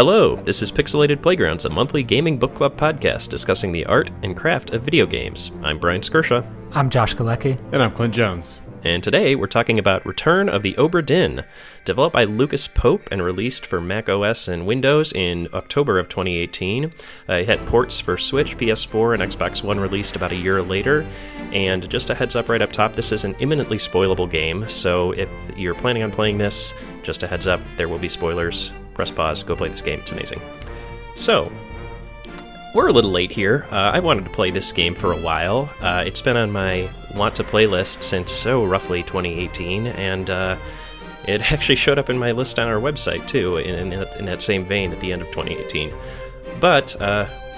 Hello, this is Pixelated Playgrounds, a monthly gaming book club podcast discussing the art and craft of video games. I'm Brian Skirsha. I'm Josh Galecki. And I'm Clint Jones. And today we're talking about Return of the Obra Dinn, developed by Lucas Pope and released for Mac OS and Windows in October of 2018. It had ports for Switch, PS4, and Xbox One released about a year later. And just a heads up right up top, this is an imminently spoilable game, so if you're planning on playing this, just a heads up, there will be spoilers. Press pause, go play this game, it's amazing. So, we're a little late here. I've wanted to play this game for a while. It's been on my want to play list since roughly 2018, and it actually showed up in my list on our website too, in that same vein at the end of 2018. But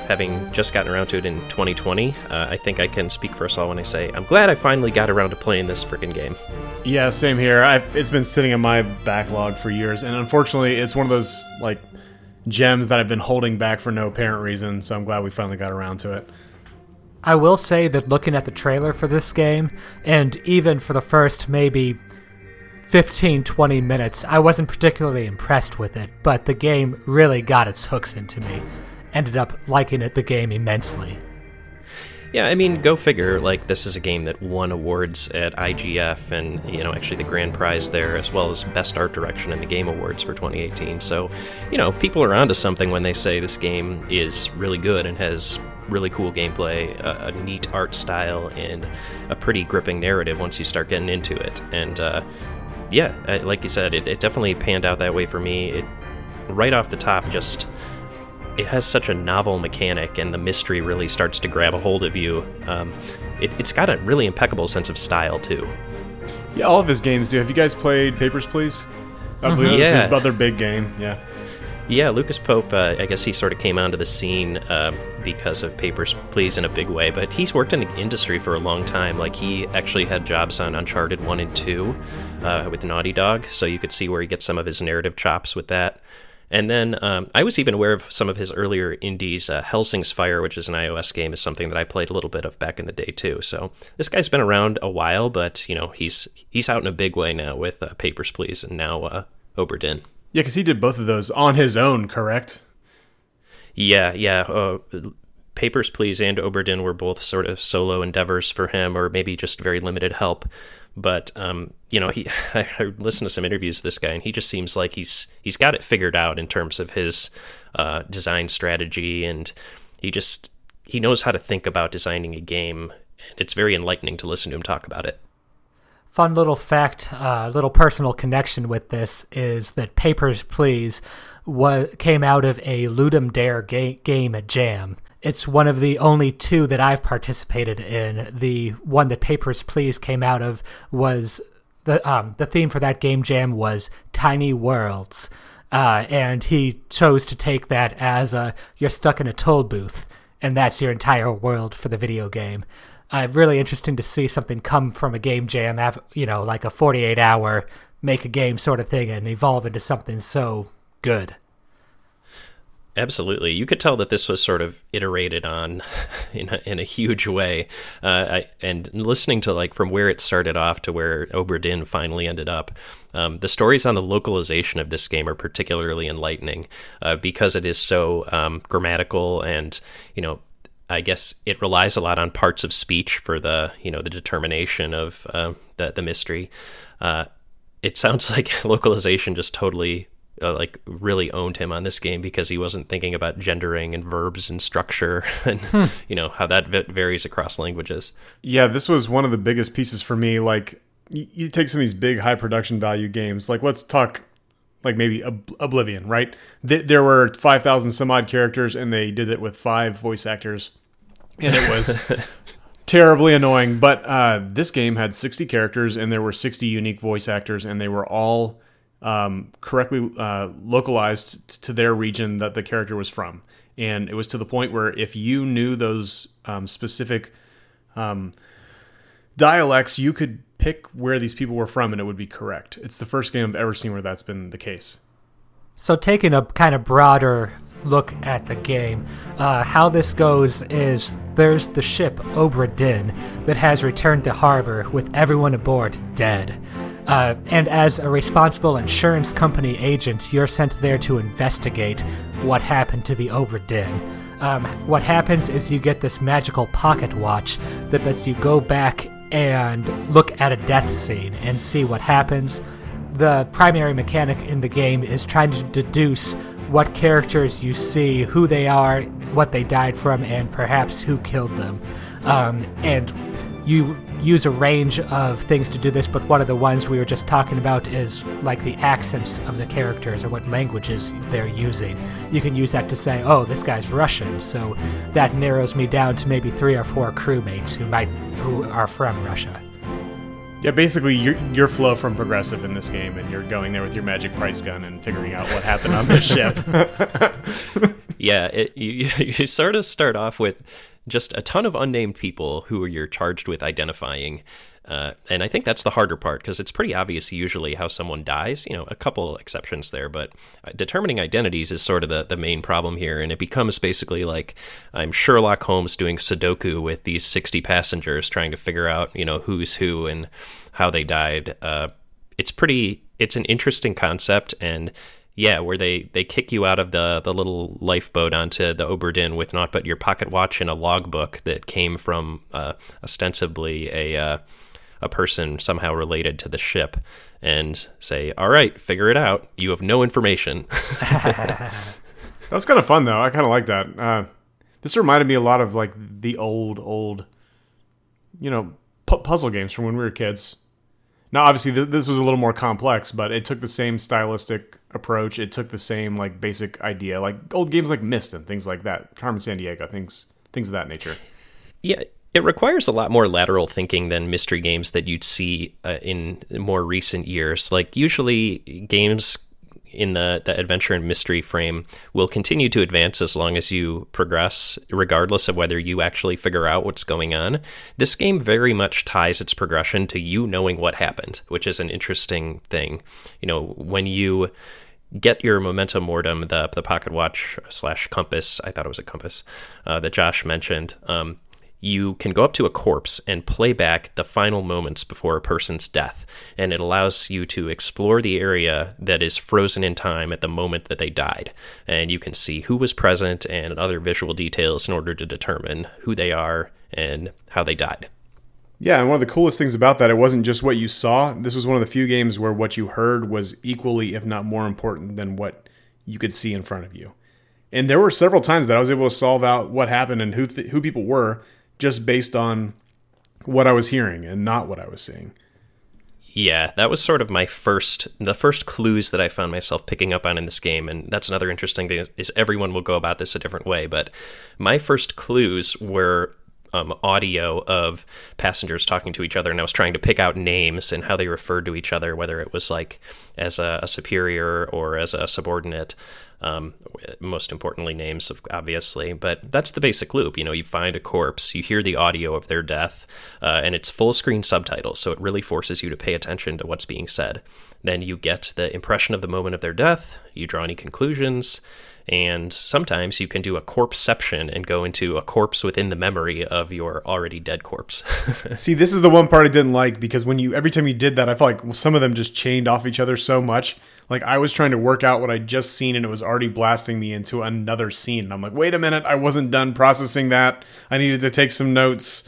having just gotten around to it in 2020, I think I can speak for us all when I say I'm glad I finally got around to playing this freaking game. Yeah, same here. It's been sitting in my backlog for years, and unfortunately, it's one of those gems that I've been holding back for no apparent reason, so I'm glad we finally got around to it. I will say that looking at the trailer for this game, and even for the first maybe 15-20 minutes, I wasn't particularly impressed with it, but the game really got its hooks into me. Ended up liking the game immensely. Yeah, I mean, go figure. This is a game that won awards at IGF and, actually the grand prize there, as well as Best Art Direction in the Game Awards for 2018. So, people are onto something when they say this game is really good and has really cool gameplay, a neat art style, and a pretty gripping narrative once you start getting into it. And, like you said, it definitely panned out that way for me. It, right off the top, just... It has such a novel mechanic, and the mystery really starts to grab a hold of you. It's got a really impeccable sense of style, too. Yeah, all of his games do. Have you guys played Papers, Please? I believe this is about their big game, yeah. Yeah, Lucas Pope, I guess he sort of came onto the scene because of Papers, Please in a big way, but he's worked in the industry for a long time. He actually had jobs on Uncharted 1 and 2 with Naughty Dog, so you could see where he gets some of his narrative chops with that. And then I was even aware of some of his earlier indies. Helsing's Fire, which is an iOS game, is something that I played a little bit of back in the day, too. So this guy's been around a while, but, he's out in a big way now with Papers, Please, and now Obra Dinn. Yeah, because he did both of those on his own, correct? Yeah. Papers, Please and Obra Dinn were both sort of solo endeavors for him, or maybe just very limited help. But, I listened to some interviews with this guy, and he just seems like he's got it figured out in terms of his design strategy, and he knows how to think about designing a game. It's very enlightening to listen to him talk about it. Fun little fact, little personal connection with this is that Papers, Please came out of a Ludum Dare game at Jam. It's one of the only two that I've participated in. The one that Papers, Please came out of was the theme for that game jam was Tiny Worlds. And he chose to take that as you're stuck in a toll booth, and that's your entire world for the video game. Really interesting to see something come from a game jam, like a 48-hour make a game sort of thing and evolve into something so good. Absolutely. You could tell that this was sort of iterated on in a huge way. And listening to from where it started off to where Obra Dinn finally ended up, the stories on the localization of this game are particularly enlightening because it is so grammatical and, I guess it relies a lot on parts of speech for the, the determination of the mystery. It sounds like localization just totally... really owned him on this game because he wasn't thinking about gendering and verbs and structure and how that varies across languages. Yeah, this was one of the biggest pieces for me. You take some of these big high production value games, let's talk maybe Oblivion, right? There were 5,000 some odd characters and they did it with 5 voice actors and it was terribly annoying. But this game had 60 characters and there were 60 unique voice actors and they were all correctly localized to their region that the character was from. And it was to the point where if you knew those specific dialects, you could pick where these people were from and it would be correct. It's the first game I've ever seen where that's been the case. So taking a kind of broader look at the game, how this goes is there's the ship Obra Dinn that has returned to harbor with everyone aboard dead. And as a responsible insurance company agent, you're sent there to investigate what happened to the Obra Dinn. What happens is you get this magical pocket watch that lets you go back and look at a death scene and see what happens. The primary mechanic in the game is trying to deduce what characters you see, who they are, what they died from, and perhaps who killed them. And you use a range of things to do this, but one of the ones we were just talking about is like the accents of the characters or what languages they're using. You can use that to say, oh, this guy's Russian, so that narrows me down to maybe 3 or 4 crewmates who are from Russia. Yeah, basically you're Flo from Progressive in this game, and you're going there with your magic price gun and figuring out what happened on the ship. Yeah, you sort of start off with just a ton of unnamed people who you're charged with identifying. And I think that's the harder part, because it's pretty obvious usually how someone dies. You know, a couple exceptions there, but determining identities is sort of the main problem here. And it becomes basically like I'm Sherlock Holmes doing Sudoku with these 60 passengers trying to figure out, you know, who's who and how they died. It's an interesting concept. And yeah, where they kick you out of the little lifeboat onto the Obra Dinn with naught but your pocket watch and a logbook that came from ostensibly a person somehow related to the ship, and say, all right, figure it out. You have no information. That was kind of fun, though. I kind of like that. This reminded me a lot of like the old, you know, puzzle games from when we were kids. Now, obviously, this was a little more complex, but it took the same stylistic approach. It took the same like basic idea, like old games like Myst and things like that. Carmen Sandiego, things of that nature. Yeah, it requires a lot more lateral thinking than mystery games that you'd see in more recent years. Like usually games in the adventure and mystery frame will continue to advance as long as you progress, regardless of whether you actually figure out what's going on. This game very much ties its progression to you knowing what happened, which is an interesting thing. You know, when you get your Memento Mortem, the pocket watch / compass, I thought it was a compass, that Josh mentioned, you can go up to a corpse and play back the final moments before a person's death, and it allows you to explore the area that is frozen in time at the moment that they died. And you can see who was present and other visual details in order to determine who they are and how they died. Yeah, and one of the coolest things about that, it wasn't just what you saw. This was one of the few games where what you heard was equally, if not more important, than what you could see in front of you. And there were several times that I was able to solve out what happened and who people were, just based on what I was hearing and not what I was seeing. Yeah, that was sort of the first clues that I found myself picking up on in this game. And that's another interesting thing, is everyone will go about this a different way. But my first clues were audio of passengers talking to each other. And I was trying to pick out names and how they referred to each other, whether it was like as a superior or as a subordinate. Most importantly, names, obviously, but that's the basic loop. You know, you find a corpse, you hear the audio of their death, and it's full screen subtitles, so it really forces you to pay attention to what's being said. Then you get the impression of the moment of their death, you draw any conclusions, and sometimes you can do a corpseception and go into a corpse within the memory of your already dead corpse. See, this is the one part I didn't like, because every time you did that, I felt like some of them just chained off each other so much. Like, I was trying to work out what I'd just seen, and it was already blasting me into another scene. And I'm like, wait a minute, I wasn't done processing that. I needed to take some notes.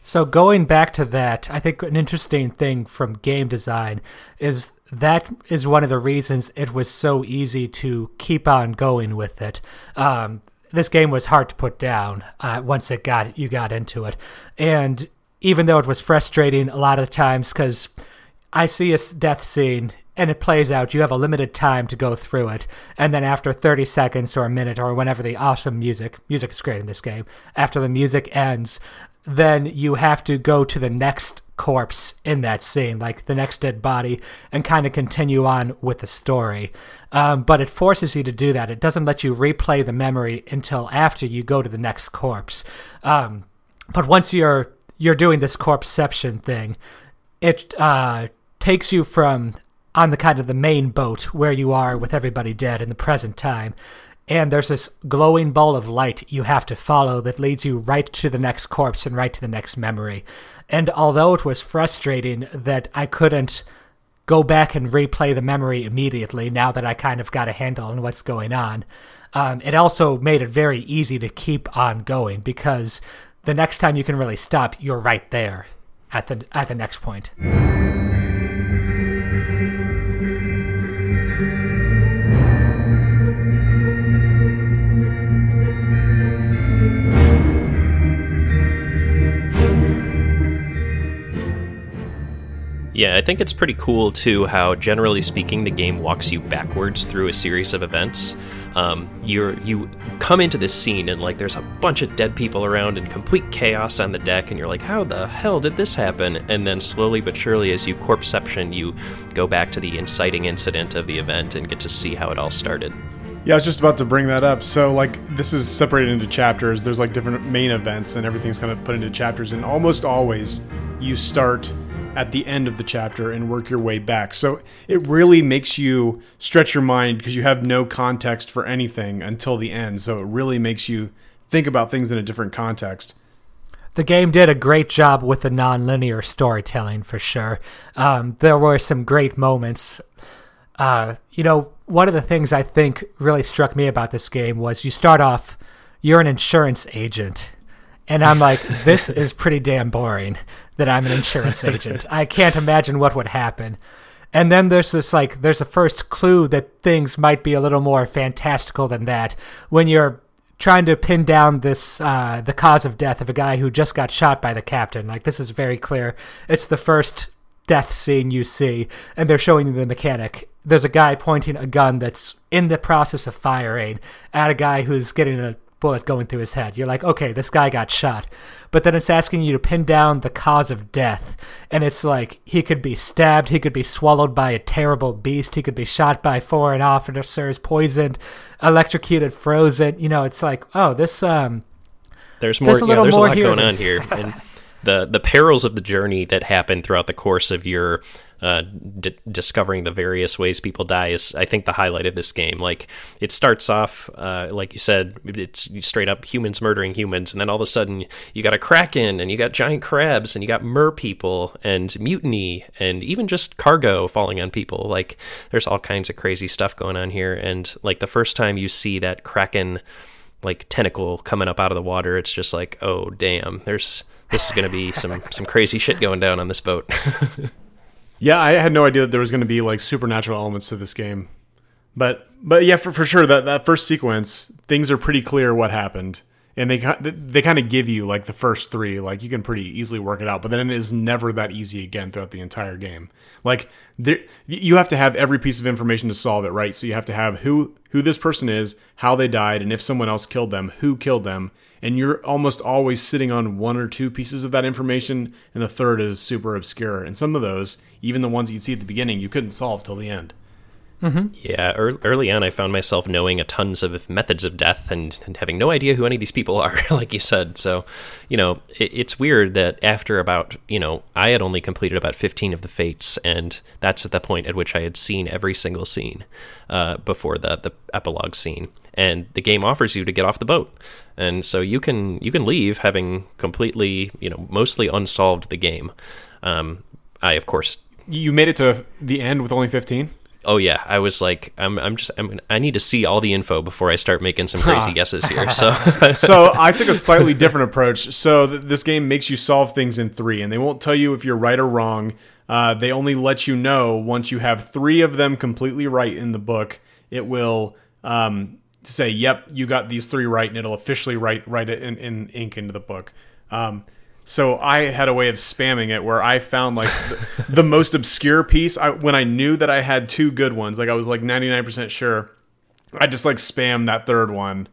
So going back to that, I think an interesting thing from game design is that is one of the reasons it was so easy to keep on going with it. This game was hard to put down once you got into it. And even though it was frustrating a lot of times, because I see a death scene and it plays out, you have a limited time to go through it. And then after 30 seconds or a minute or whenever the awesome music is great in this game, after the music ends, then you have to go to the next corpse in that scene, like the next dead body, and kind of continue on with the story. But it forces you to do that. It doesn't let you replay the memory until after you go to the next corpse. But once you're doing this corpseception thing, it takes you from on the kind of the main boat where you are with everybody dead in the present time, and there's this glowing ball of light you have to follow that leads you right to the next corpse and right to the next memory. And although it was frustrating that I couldn't go back and replay the memory immediately now that I kind of got a handle on what's going on. It also made it very easy to keep on going because the next time you can really stop, you're right there at the next point. Yeah, I think it's pretty cool, too, how, generally speaking, the game walks you backwards through a series of events. You come into this scene, and, like, there's a bunch of dead people around and complete chaos on the deck, and you're like, how the hell did this happen? And then slowly but surely, as you corpception, you go back to the inciting incident of the event and get to see how it all started. Yeah, I was just about to bring that up. So, like, this is separated into chapters. There's, like, different main events, and everything's kind of put into chapters. And almost always, you start at the end of the chapter and work your way back. So it really makes you stretch your mind because you have no context for anything until the end. So it really makes you think about things in a different context. The game did a great job with the non-linear storytelling for sure. There were some great moments. One of the things I think really struck me about this game was you start off, you're an insurance agent. And I'm like, this is pretty damn boring that I'm an insurance agent. I can't imagine what would happen. And then there's a first clue that things might be a little more fantastical than that. When you're trying to pin down the cause of death of a guy who just got shot by the captain. Like, this is very clear. It's the first death scene you see, and they're showing you the mechanic. There's a guy pointing a gun that's in the process of firing at a guy who's getting a bullet going through his head. You're like, okay, this guy got shot. But then it's asking you to pin down the cause of death. And it's like, he could be stabbed, he could be swallowed by a terrible beast, he could be shot by foreign officers, poisoned, electrocuted, frozen. You know, it's like, oh, this... there's more. There's a lot going on here. And the perils of the journey that happen throughout the course of your... discovering the various ways people die is, I think, the highlight of this game. Like, it starts off, like you said, it's straight up humans murdering humans, and then all of a sudden you got a kraken, and you got giant crabs, and you got mer people, and mutiny, and even just cargo falling on people. Like, there's all kinds of crazy stuff going on here, and, like, the first time you see that kraken, like, tentacle coming up out of the water, it's just like, oh, damn, this is going to be some crazy shit going down on this boat. Yeah, I had no idea that there was going to be, like, supernatural elements to this game. But yeah, for sure, that first sequence, things are pretty clear what happened. And they kind of give you, like, the first three. Like, you can pretty easily work it out. But then it is never that easy again throughout the entire game. Like, you have to have every piece of information to solve it, right? So you have to have who this person is, how they died, and if someone else killed them, who killed them. And you're almost always sitting on one or two pieces of that information. And the third is super obscure. And some of those, even the ones that you'd see at the beginning, you couldn't solve till the end. Mm-hmm. Yeah, early on I found myself knowing a tons of methods of death and having no idea who any of these people are, like you said. So, you know, it's weird that after about, you know, I had only completed about 15 of the fates, and that's at the point at which I had seen every single scene before the epilogue scene. And the game offers you to get off the boat. And so you can leave having completely, you know, mostly unsolved the game. You made it to the end with only 15? Oh yeah, I was like, I need to see all the info before I start making some crazy guesses here. So, so I took a slightly different approach. So this game makes you solve things in three, and they won't tell you if you're right or wrong. They only let you know once you have three of them completely right in the book. It will say, "Yep, you got these three right," and it'll officially write it in ink into the book. So I had a way of spamming it where I found, like, the most obscure piece. When I knew that I had two good ones, like, I was like 99% sure, I just, like, spammed that third one.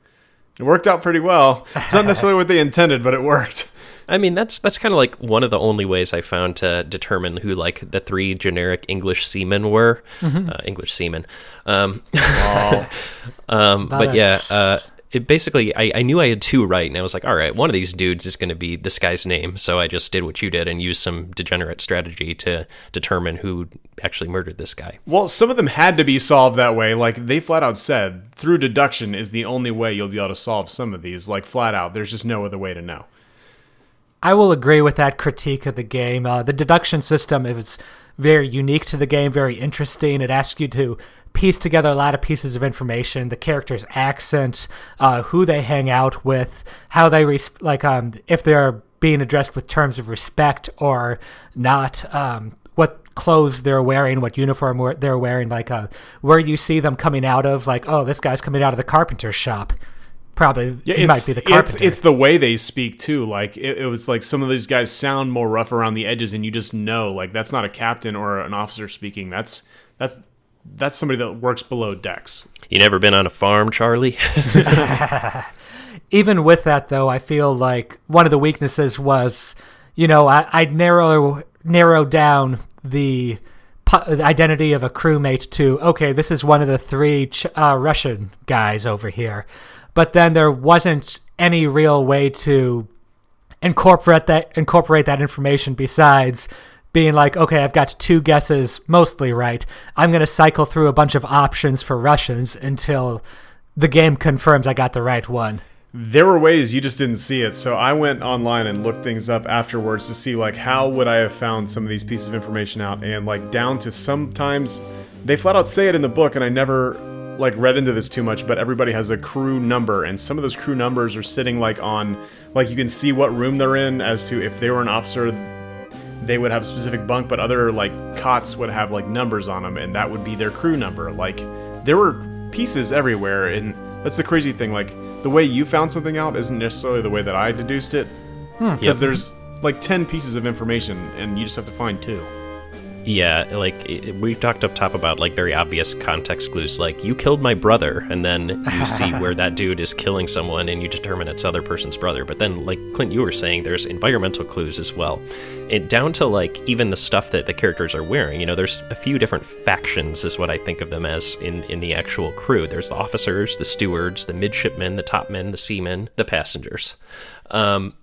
It worked out pretty well. It's not necessarily what they intended, but it worked. I mean, that's kind of like one of the only ways I found to determine who, like, the three generic English seamen were. Mm-hmm. English seamen. Wow. But yeah. It basically, I knew I had two right, and I was like, all right, one of these dudes is going to be this guy's name. So I just did what you did and used some degenerate strategy to determine who actually murdered this guy. Well, some of them had to be solved that way. Like, they flat out said, through deduction is the only way you'll be able to solve some of these. Like, flat out, there's just no other way to know. I will agree with that critique of the game. The deduction system is very unique to the game, very interesting. It asks you to piece together a lot of pieces of information, the character's accents, who they hang out with, how they if they're being addressed with terms of respect or not, what clothes they're wearing, what uniform they're wearing, where you see them coming out of, this guy's coming out of the carpenter's shop. Probably, yeah, it might be the carpenter. It's the way they speak, too. It was like some of these guys sound more rough around the edges, and you just know, that's not a captain or an officer speaking. That's somebody that works below decks. You never been on a farm, Charlie? Even with that, though, I feel like one of the weaknesses was, I'd narrow down the identity of a crewmate to, okay, this is one of the three Russian guys over here. But then there wasn't any real way to incorporate that information besides being like, okay, I've got two guesses mostly right. I'm going to cycle through a bunch of options for Russians until the game confirms I got the right one. There were ways you just didn't see it, so I went online and looked things up afterwards to see, how would I have found some of these pieces of information out, and, down to sometimes... They flat out say it in the book, and I never... read into this too much, but everybody has a crew number, and some of those crew numbers are sitting on you can see what room they're in, as to if they were an officer they would have a specific bunk, but other cots would have numbers on them, and that would be their crew number. There were pieces everywhere, and that's the crazy thing, the way you found something out isn't necessarily the way that I deduced it, because there's 10 pieces of information and you just have to find two. Yeah, we talked up top about very obvious context clues, you killed my brother, and then you see where that dude is killing someone and you determine it's other person's brother. But then, Clint, you were saying there's environmental clues as well. And down to even the stuff that the characters are wearing, there's a few different factions is what I think of them as in the actual crew. There's the officers, the stewards, the midshipmen, the topmen, the seamen, the passengers. And,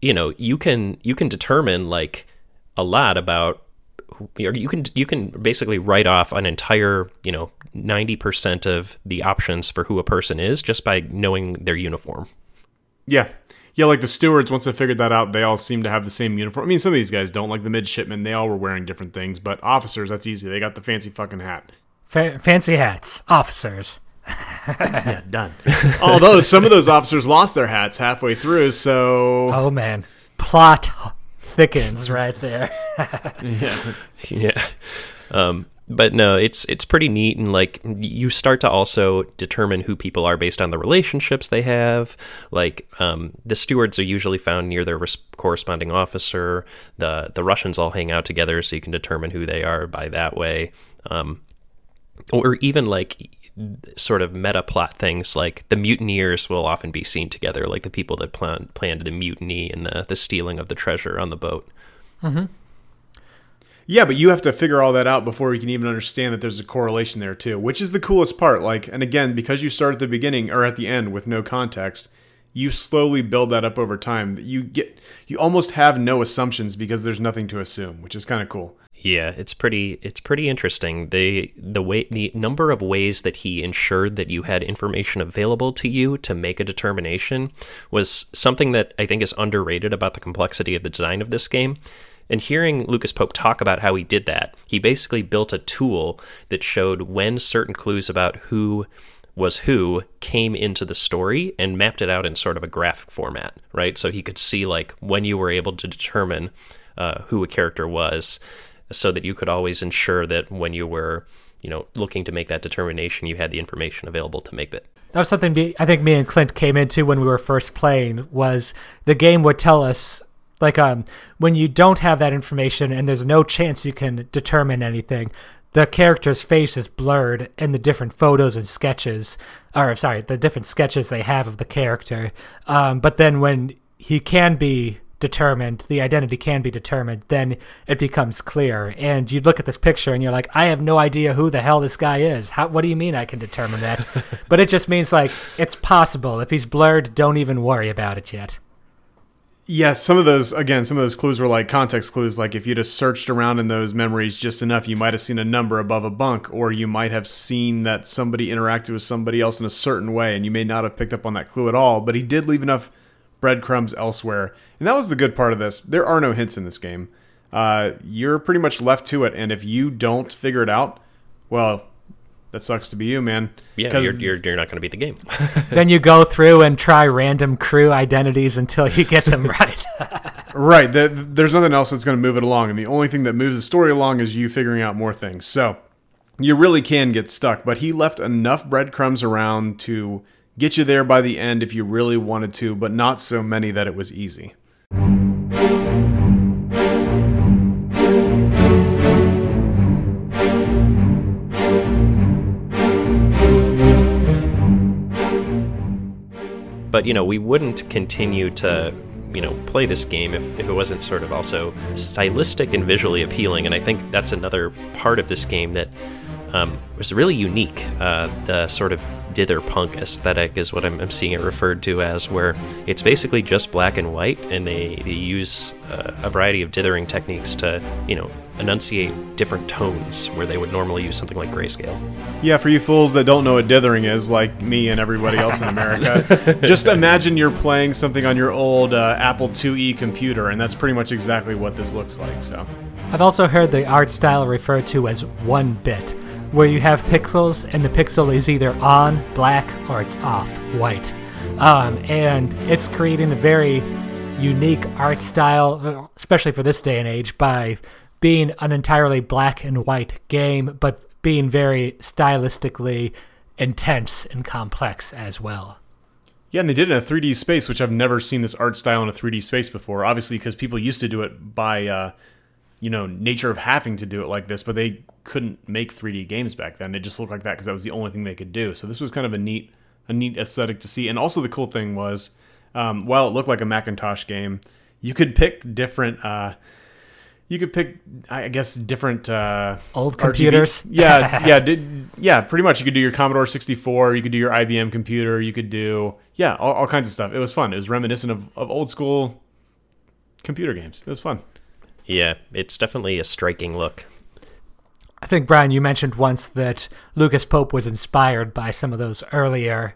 you can determine a lot about... You can basically write off an entire 90% of the options for who a person is just by knowing their uniform. Yeah, the stewards, once I figured that out, they all seem to have the same uniform. I mean, some of these guys don't, the midshipmen. They all were wearing different things, but officers, that's easy. They got the fancy fucking hat. Fancy hats, officers. Yeah, done. Although some of those officers lost their hats halfway through, so oh man, plot thickens right there. yeah. But no, it's pretty neat, and you start to also determine who people are based on the relationships they have. The stewards are usually found near their corresponding officer. The Russians all hang out together, so you can determine who they are by that way. Or even sort of meta plot things, the mutineers will often be seen together, the people that planned the mutiny and the stealing of the treasure on the boat. Mm-hmm. Yeah, but you have to figure all that out before you can even understand that there's a correlation there too, which is the coolest part. And again, because you start at the beginning or at the end with no context, you slowly build that up over time. You almost have no assumptions because there's nothing to assume, which is kind of cool. Yeah, it's pretty interesting. The number of ways that he ensured that you had information available to you to make a determination was something that I think is underrated about the complexity of the design of this game. And hearing Lucas Pope talk about how he did that, he basically built a tool that showed when certain clues about who was who came into the story and mapped it out in sort of a graphic format, right? So he could see when you were able to determine who a character was, so that you could always ensure that when you were, looking to make that determination, you had the information available to make that. That was something I think me and Clint came into when we were first playing, was the game would tell us, when you don't have that information and there's no chance you can determine anything, the character's face is blurred in the different photos and sketches, the different sketches they have of the character. But then when he can be determined, the identity can be determined, then it becomes clear. And you look at this picture and you're like, I have no idea who the hell this guy is. What do you mean I can determine that? But it just means it's possible. If he's blurred, don't even worry about it yet. Yeah, some of those clues were context clues. If you just searched around in those memories just enough, you might have seen a number above a bunk, or you might have seen that somebody interacted with somebody else in a certain way, and you may not have picked up on that clue at all. But he did leave enough breadcrumbs elsewhere. And that was the good part of this. There are no hints in this game. You're pretty much left to it. And if you don't figure it out, well, that sucks to be you, man. Yeah, you're not going to beat the game. Then you go through and try random crew identities until you get them right. Right. There's nothing else that's going to move it along. And the only thing that moves the story along is you figuring out more things. So you really can get stuck. But he left enough breadcrumbs around to get you there by the end if you really wanted to, but not so many that it was easy. But, you know, we wouldn't continue to, you know, play this game if it wasn't sort of also stylistic and visually appealing. And I think that's another part of this game that was really unique. The sort of dither punk aesthetic is what I'm seeing it referred to as, where it's basically just black and white, and they use a variety of dithering techniques to, you know, enunciate different tones where they would normally use something like grayscale. Yeah, for you fools that don't know what dithering is, like me and everybody else in America, just imagine you're playing something on your old Apple IIe computer, and that's pretty much exactly what this looks like. So, I've also heard the art style referred to as one bit, where you have pixels, and the pixel is either on black or it's off white, and it's creating a very unique art style, especially for this day and age, by being an entirely black and white game, but being very stylistically intense and complex as well. Yeah, and they did it in a 3D space, which I've never seen this art style in a 3D space before, obviously because people used to do it by nature of having to do it like this, but they couldn't make 3D games back then. It just looked like that because that was the only thing they could do. So this was kind of a neat aesthetic to see. And also the cool thing was, while it looked like a Macintosh game, you could pick different... old computers. RGB. Yeah, pretty much. You could do your Commodore 64, you could do your IBM computer, you could do, all kinds of stuff. It was fun. It was reminiscent of old school computer games. It was fun. Yeah, it's definitely a striking look. I think, Brian, you mentioned once that Lucas Pope was inspired by some of those earlier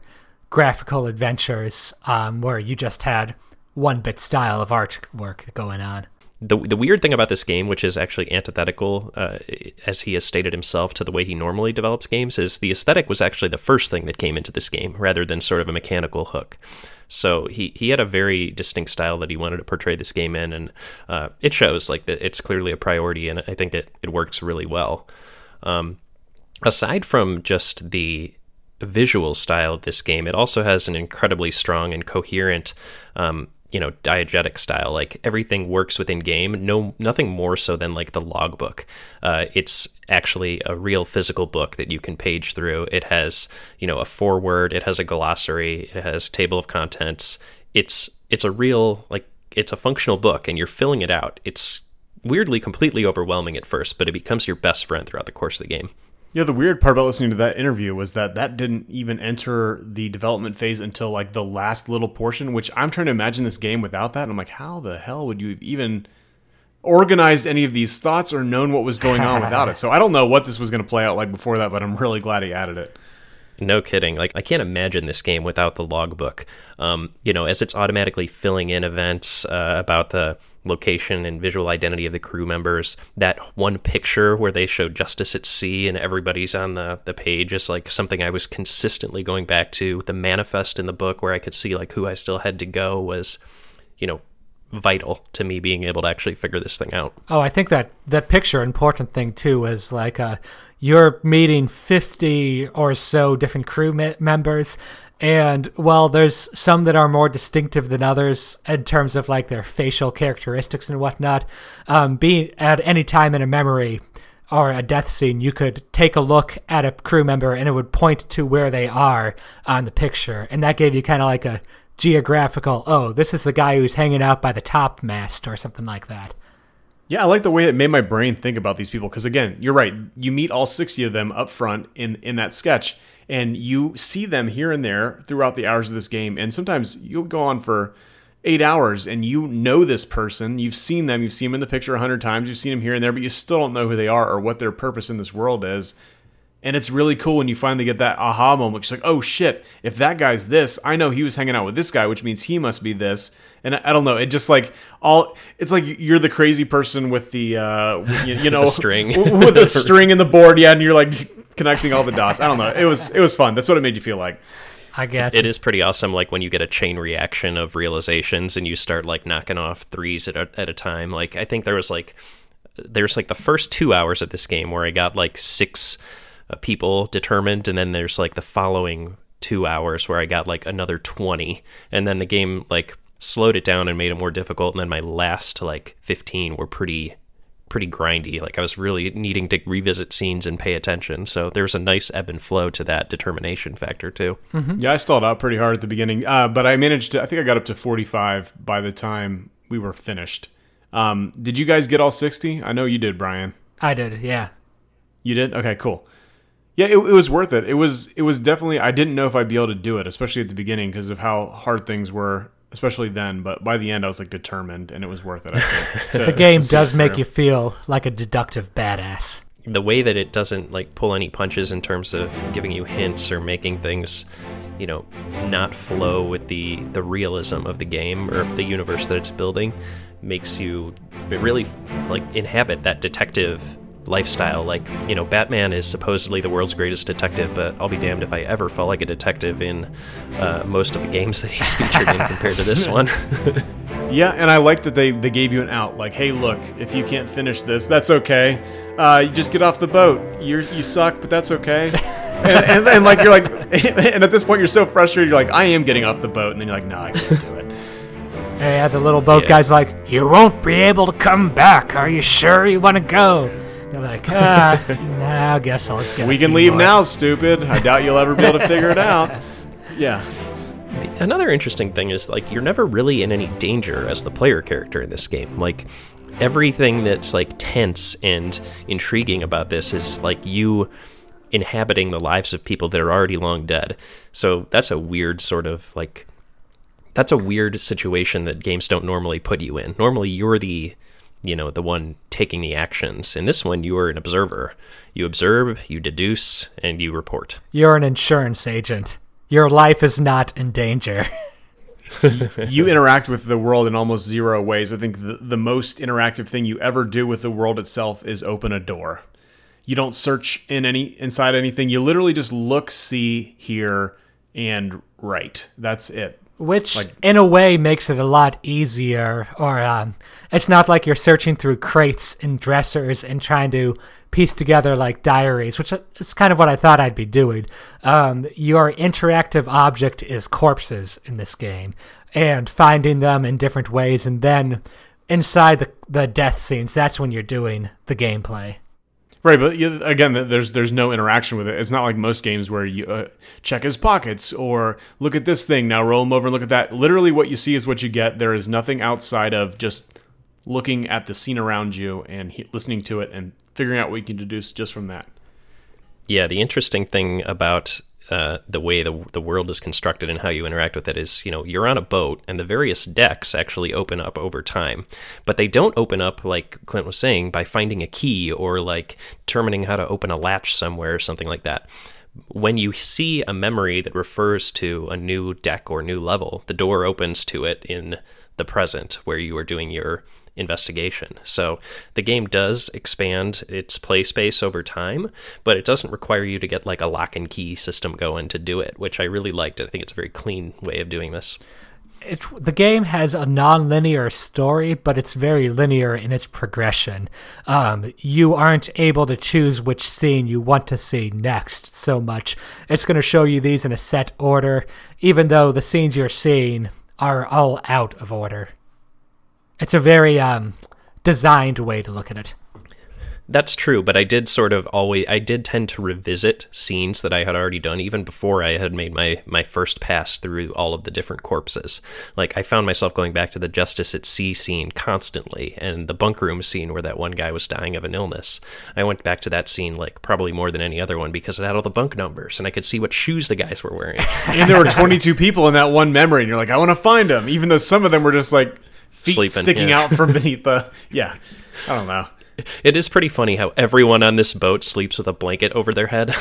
graphical adventures where you just had one-bit style of artwork going on. The weird thing about this game, which is actually antithetical, as he has stated himself, to the way he normally develops games, is the aesthetic was actually the first thing that came into this game, rather than sort of a mechanical hook. So he had a very distinct style that he wanted to portray this game in, and it shows, like, that it's clearly a priority, and I think it works really well. Aside from just the visual style of this game, it also has an incredibly strong and coherent diegetic style. Like, everything works within game, nothing more so than like the logbook. It's actually a real physical book that you can page through. It has, a foreword, it has a glossary, it has table of contents. It's a real, like, it's a functional book, and you're filling it out. It's weirdly completely overwhelming at first, but it becomes your best friend throughout the course of the game. Yeah, the weird part about listening to that interview was that didn't even enter the development phase until like the last little portion, which I'm trying to imagine this game without that. And I'm like, how the hell would you have even organized any of these thoughts or known what was going on without it? So I don't know what this was going to play out like before that, but I'm really glad he added it. No kidding. Like, I can't imagine this game without the logbook. As it's automatically filling in events about the location and visual identity of the crew members. That one picture where they show justice at sea and everybody's on the page is like something I was consistently going back to. The manifest in the book where I could see like who I still had to go was, vital to me being able to actually figure this thing out. Oh, I think that picture, important thing too, is like you're meeting 50 or so different crew members, and while there's some that are more distinctive than others in terms of like their facial characteristics and whatnot, being at any time in a memory or a death scene, you could take a look at a crew member and it would point to where they are on the picture, and that gave you kind of like a geographical, oh, this is the guy who's hanging out by the top mast or something like that. Yeah, I like the way it made my brain think about these people, because again, you're right, you meet all 60 of them up front in that sketch, and you see them here and there throughout the hours of this game, and sometimes you'll go on for 8 hours and you know this person, you've seen them in the picture 100 times, you've seen them here and there, but you still don't know who they are or what their purpose in this world is. And it's really cool when you finally get that aha moment. It's like, oh shit, if that guy's this, I know he was hanging out with this guy, which means he must be this. And I don't know, it just like all, it's like you're the crazy person with the, you know, the string. With the string and the board, yeah, and you're like connecting all the dots. I don't know, it was fun. That's what it made you feel like. I got you. It is pretty awesome, like when you get a chain reaction of realizations and you start like knocking off threes at a time. Like I think there's like the first 2 hours of this game where I got like six people determined, and then there's like the following 2 hours where I got like another 20, and then the game like slowed it down and made it more difficult, and then my last like 15 were pretty grindy. Like I was really needing to revisit scenes and pay attention, so there's a nice ebb and flow to that determination factor too. Mm-hmm. Yeah, I stalled out pretty hard at the beginning, but I managed to, I think I got up to 45 by the time we were finished. Did you guys get all 60? I know you did, Brian. I did, yeah. You did? Okay, cool. Yeah, it was worth it. It was definitely, I didn't know if I'd be able to do it, especially at the beginning because of how hard things were, especially then. But by the end, I was like determined, and it was worth it. I think, the game does make you feel like a deductive badass. The way that it doesn't like pull any punches in terms of giving you hints or making things, you know, not flow with the realism of the game or the universe that it's building, makes you really like inhabit that detective lifestyle. Like, you know, Batman is supposedly the world's greatest detective, but I'll be damned if I ever felt like a detective in most of the games that he's featured in compared to this one. Yeah, and I like that they gave you an out. Like, hey, look, if you can't finish this, that's okay. You just get off the boat. You suck, but that's okay. And like you're like, and at this point you're so frustrated. You're like, I am getting off the boat, and then you're like, no, I can't do it. Yeah, the little boat guy's like, you won't be able to come back. Are you sure you want to go? You're like, nah, I guess I'll get it. We can leave more. Now, stupid. I doubt you'll ever be able to figure it out. Yeah. Another interesting thing is, like, you're never really in any danger as the player character in this game. Like, everything that's, like, tense and intriguing about this is, like, you inhabiting the lives of people that are already long dead. So that's a weird sort of, like, that's a weird situation that games don't normally put you in. Normally, you're the, you know, the one taking the actions. In this one, you are an observer. You observe, you deduce, and you report. You're an insurance agent. Your life is not in danger. You interact with the world in almost zero ways. I think the most interactive thing you ever do with the world itself is open a door. You don't search inside anything. You literally just look, see, hear, and write. That's it. Which, like, in a way, makes it a lot easier, or it's not like you're searching through crates and dressers and trying to piece together, like, diaries, which is kind of what I thought I'd be doing. Your interactive object is corpses in this game, and finding them in different ways, and then inside the death scenes, that's when you're doing the gameplay. Right, but again, there's no interaction with it. It's not like most games where you check his pockets or look at this thing, now roll him over and look at that. Literally what you see is what you get. There is nothing outside of just looking at the scene around you and listening to it and figuring out what you can deduce just from that. Yeah, the interesting thing about the way the world is constructed and how you interact with it is, you know, you're on a boat and the various decks actually open up over time, but they don't open up, like Clint was saying, by finding a key or like determining how to open a latch somewhere or something like that. When you see a memory that refers to a new deck or new level, the door opens to it in the present where you are doing your investigation. So the game does expand its play space over time, but it doesn't require you to get like a lock and key system going to do it, which I really liked. I think it's a very clean way of doing this. The game has a non-linear story, but it's very linear in its progression. You aren't able to choose which scene you want to see next so much. It's going to show you these in a set order, even though the scenes you're seeing are all out of order. It's a very designed way to look at it. That's true, but I did sort of always, I did tend to revisit scenes that I had already done even before I had made my first pass through all of the different corpses. Like, I found myself going back to the Justice at Sea scene constantly, and the bunk room scene where that one guy was dying of an illness. I went back to that scene, like, probably more than any other one because it had all the bunk numbers, and I could see what shoes the guys were wearing. And there were 22 people in that one memory, and you're like, I want to find them, even though some of them were just, like, feet sleeping, sticking out from beneath the... Yeah, I don't know. It is pretty funny how everyone on this boat sleeps with a blanket over their head.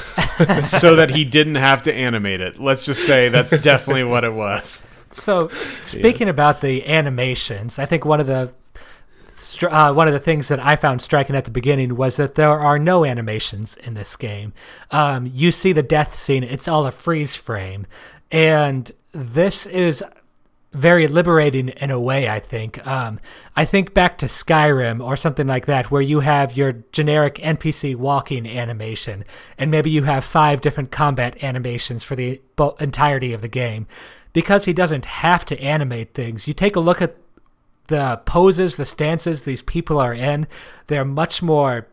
So that he didn't have to animate it. Let's just say that's definitely what it was. So speaking about the animations, I think one of the things that I found striking at the beginning was that there are no animations in this game. You see the death scene, it's all a freeze frame. And this is very liberating in a way, I think. I think back to Skyrim or something like that, where you have your generic NPC walking animation, and maybe you have 5 different combat animations for the entirety of the game. Because he doesn't have to animate things, you take a look at the poses, the stances these people are in, they're much more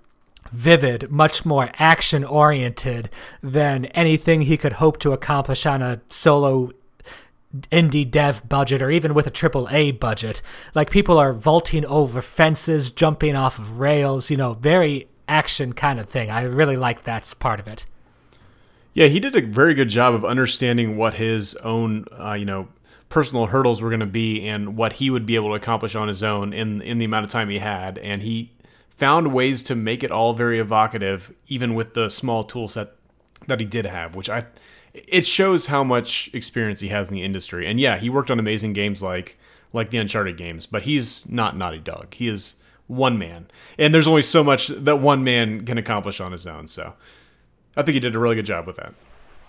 vivid, much more action-oriented than anything he could hope to accomplish on a solo indie dev budget or even with a AAA budget. Like, people are vaulting over fences, jumping off of rails, very action kind of thing. I really like that part of it. Yeah, he did a very good job of understanding what his own, personal hurdles were going to be and what he would be able to accomplish on his own in the amount of time he had. And he found ways to make it all very evocative, even with the small tool set that he did have, which it shows how much experience he has in the industry. And yeah, he worked on amazing games like the Uncharted games, but he's not Naughty Dog. He is one man. And there's only so much that one man can accomplish on his own. So I think he did a really good job with that.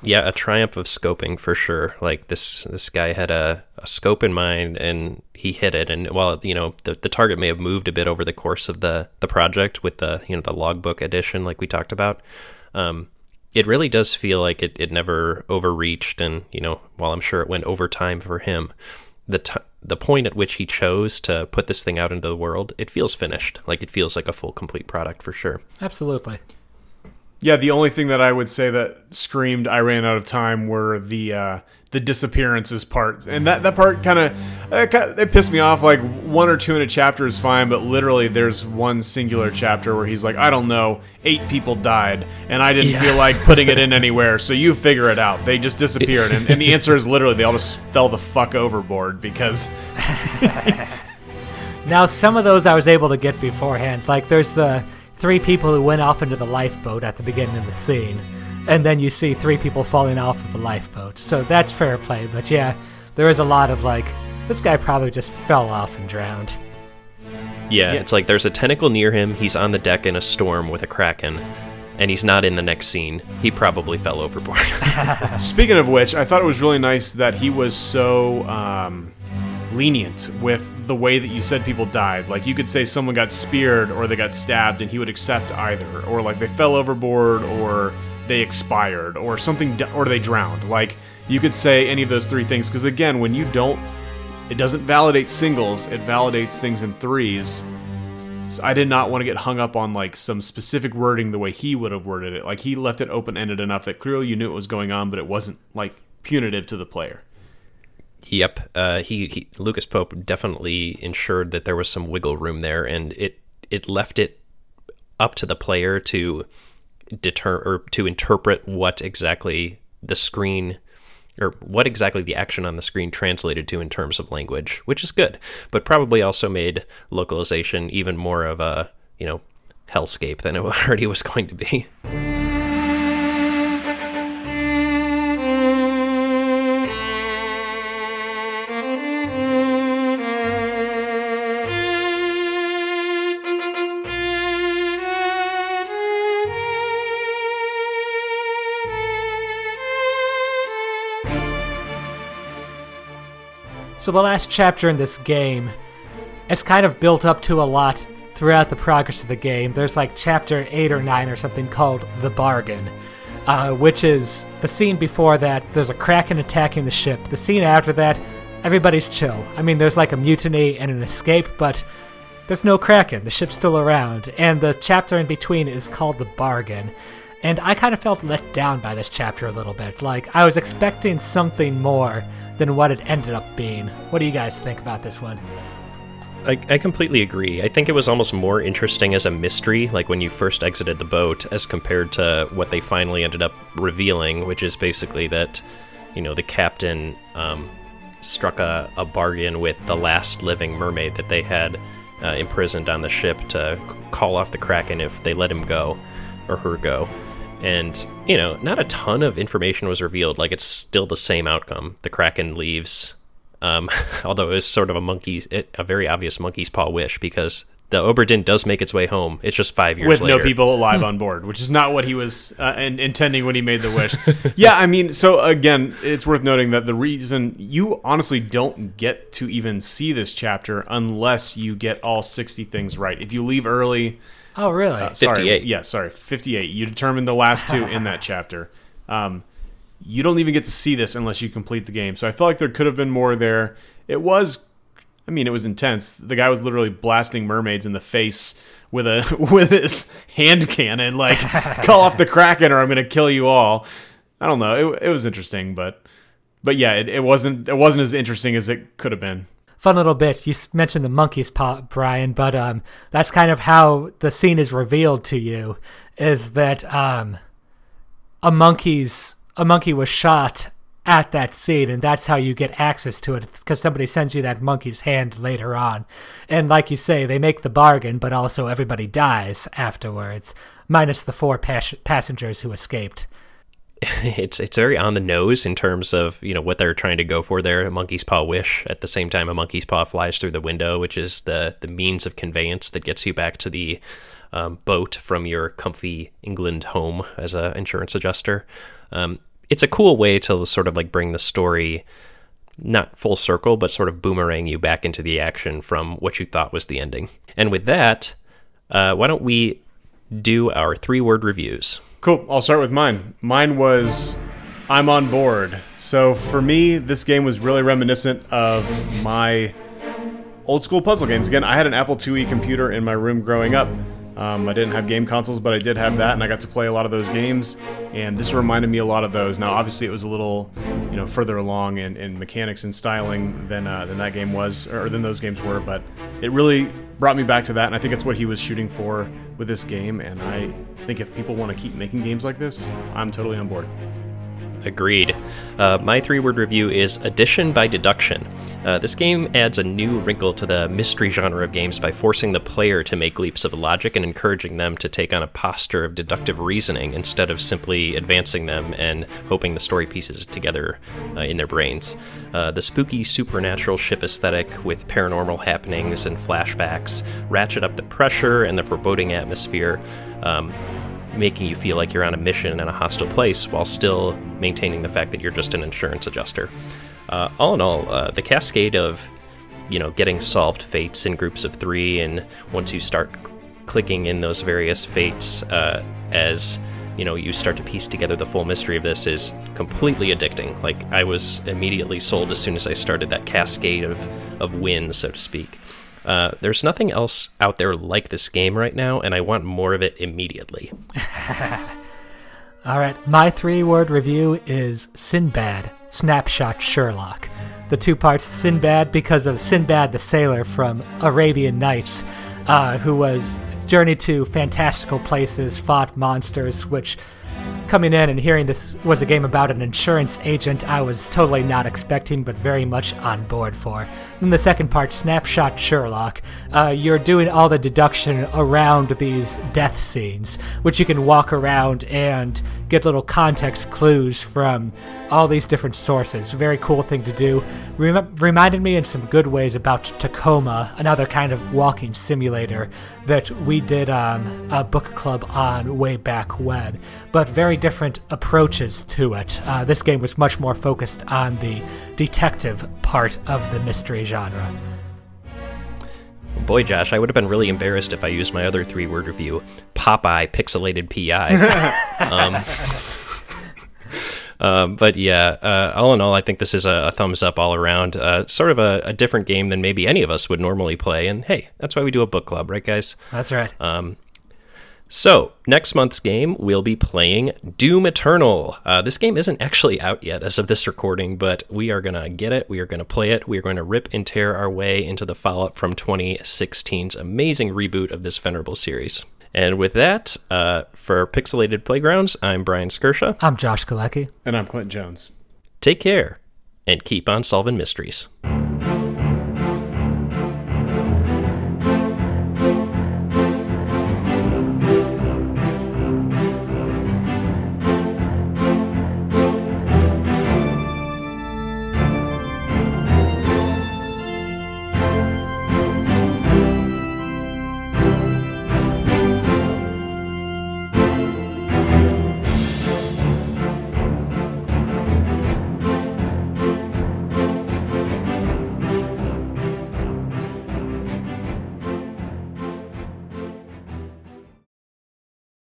Yeah, a triumph of scoping for sure. Like, this guy had a scope in mind and he hit it. And while the target may have moved a bit over the course of the project with the logbook edition, like we talked about, it really does feel like it never overreached. And while I'm sure it went over time for him, the point at which he chose to put this thing out into the world, it feels finished. Like, it feels like a full, complete product for sure. Absolutely. Yeah, the only thing that I would say that screamed "I ran out of time" were the disappearances part, and that part kind of pissed me off. Like, one or two in a chapter is fine, but literally there's one singular chapter where he's like, "I don't know, 8 people died, and I didn't feel like putting it in anywhere, so you figure it out." They just disappeared, and the answer is literally they all just fell the fuck overboard because. Now, some of those I was able to get beforehand. Like, there's the 3 people who went off into the lifeboat at the beginning of the scene, and then you see 3 people falling off of the lifeboat. So that's fair play, but yeah, there is a lot of like, this guy probably just fell off and drowned. Yeah, it's like there's a tentacle near him, he's on the deck in a storm with a kraken, and he's not in the next scene. He probably fell overboard. Speaking of which, I thought it was really nice that he was so lenient with the way that you said people died. Like, you could say someone got speared or they got stabbed and he would accept either, or like they fell overboard or they expired or something, or they drowned. Like, you could say any of those 3 things, because again, when you don't, it doesn't validate singles, it validates things in 3s. So I did not want to get hung up on like some specific wording the way he would have worded it. Like, he left it open-ended enough that clearly you knew what was going on, but it wasn't like punitive to the player. Yep, he Lucas Pope definitely ensured that there was some wiggle room there, and it left it up to the player to interpret what exactly the screen, or what exactly the action on the screen translated to in terms of language, which is good, but probably also made localization even more of a hellscape than it already was going to be. So the last chapter in this game, it's kind of built up to a lot throughout the progress of the game. There's like chapter 8 or 9 or something called The Bargain, which is the scene before that. There's a kraken attacking the ship. The scene after that, everybody's chill. I mean, there's like a mutiny and an escape, but there's no kraken. The ship's still around. And the chapter in between is called The Bargain. And I kind of felt let down by this chapter a little bit. Like, I was expecting something more than what it ended up being. What do you guys think about this one? I completely agree. I think it was almost more interesting as a mystery, like when you first exited the boat, as compared to what they finally ended up revealing, which is basically that, the captain struck a bargain with the last living mermaid that they had imprisoned on the ship to call off the Kraken if they let him go or her go. And, you know, not a ton of information was revealed. Like, it's still the same outcome. The Kraken leaves, although it was sort of a very obvious monkey's paw wish, because the Obra Dinn does make its way home. It's just 5 years later. With no people alive on board, which is not what he was intending when he made the wish. Yeah, I mean, so again, it's worth noting that the reason you honestly don't get to even see this chapter unless you get all 60 things right. If you leave early... Oh, really? 58. Yeah, sorry, 58. You determine the last two in that chapter. You don't even get to see this unless you complete the game. So I felt like there could have been more there. It was... I mean, it was intense. The guy was literally blasting mermaids in the face with his hand cannon, like, call off the Kraken or I'm going to kill you all. I don't know. It was interesting, but yeah, it wasn't as interesting as it could have been. Fun little bit. You mentioned the monkey's paw, Brian, but that's kind of how the scene is revealed to you, is that a monkey was shot at that scene, and that's how you get access to it, because somebody sends you that monkey's hand later on. And like you say, they make the bargain, but also everybody dies afterwards, minus the four passengers who escaped. It's very on the nose in terms of, you know, what they're trying to go for there. A monkey's paw wish. At the same time, a monkey's paw flies through the window, which is the means of conveyance that gets you back to the boat from your comfy England home as an insurance adjuster. It's a cool way to sort of like bring the story, not full circle, but sort of boomerang you back into the action from what you thought was the ending. And with that, why don't we do our 3-word reviews? Cool. I'll start with mine. Mine was, I'm on board. So for me, this game was really reminiscent of my old school puzzle games. Again, I had an Apple IIe computer in my room growing up. I didn't have game consoles, but I did have that, and I got to play a lot of those games, and this reminded me a lot of those. Now, obviously, it was a little, you know, further along in mechanics and styling than that game was, or than those games were, but it really brought me back to that, and I think it's what he was shooting for with this game, and I think if people want to keep making games like this, I'm totally on board. Agreed. My 3-word review is addition by deduction. This game adds a new wrinkle to the mystery genre of games by forcing the player to make leaps of logic and encouraging them to take on a posture of deductive reasoning instead of simply advancing them and hoping the story pieces together in their brains. The spooky supernatural ship aesthetic with paranormal happenings and flashbacks ratchet up the pressure and the foreboding atmosphere, making you feel like you're on a mission in a hostile place while still maintaining the fact that you're just an insurance adjuster. All in all, the cascade of, you know, getting solved fates in groups of three, and once you start clicking in those various fates as, you know, you start to piece together the full mystery of this, is completely addicting. Like, I was immediately sold as soon as I started that cascade of wins, so to speak. There's nothing else out there like this game right now, and I want more of it immediately. All right, my 3-word review is Sinbad, Snapshot Sherlock. The two parts Sinbad because of Sinbad the Sailor from Arabian Nights, who was journeyed to fantastical places, fought monsters, which coming in and hearing this was a game about an insurance agent, I was totally not expecting, but very much on board for. And the second part, Snapshot Sherlock, you're doing all the deduction around these death scenes, which you can walk around and get little context clues from all these different sources. Very cool thing to do. Reminded me in some good ways about Tacoma, another kind of walking simulator that we did a book club on way back when, but very different approaches to it. This game was much more focused on the detective part of the mystery genre. Boy, Josh, I would have been really embarrassed if I used my other 3-word review, Popeye, Pixelated PI. But yeah, all in all, I think this is a thumbs up all around. Sort of a different game than maybe any of us would normally play, and hey, that's why we do a book club, right, guys? That's right. So, next month's game, we'll be playing Doom Eternal. This game isn't actually out yet as of this recording, but we are going to get it, we are going to play it, we are going to rip and tear our way into the follow-up from 2016's amazing reboot of this venerable series. And with that, for Pixelated Playgrounds, I'm Brian Skirsha. I'm Josh Galecki. And I'm Clint Jones. Take care, and keep on solving mysteries.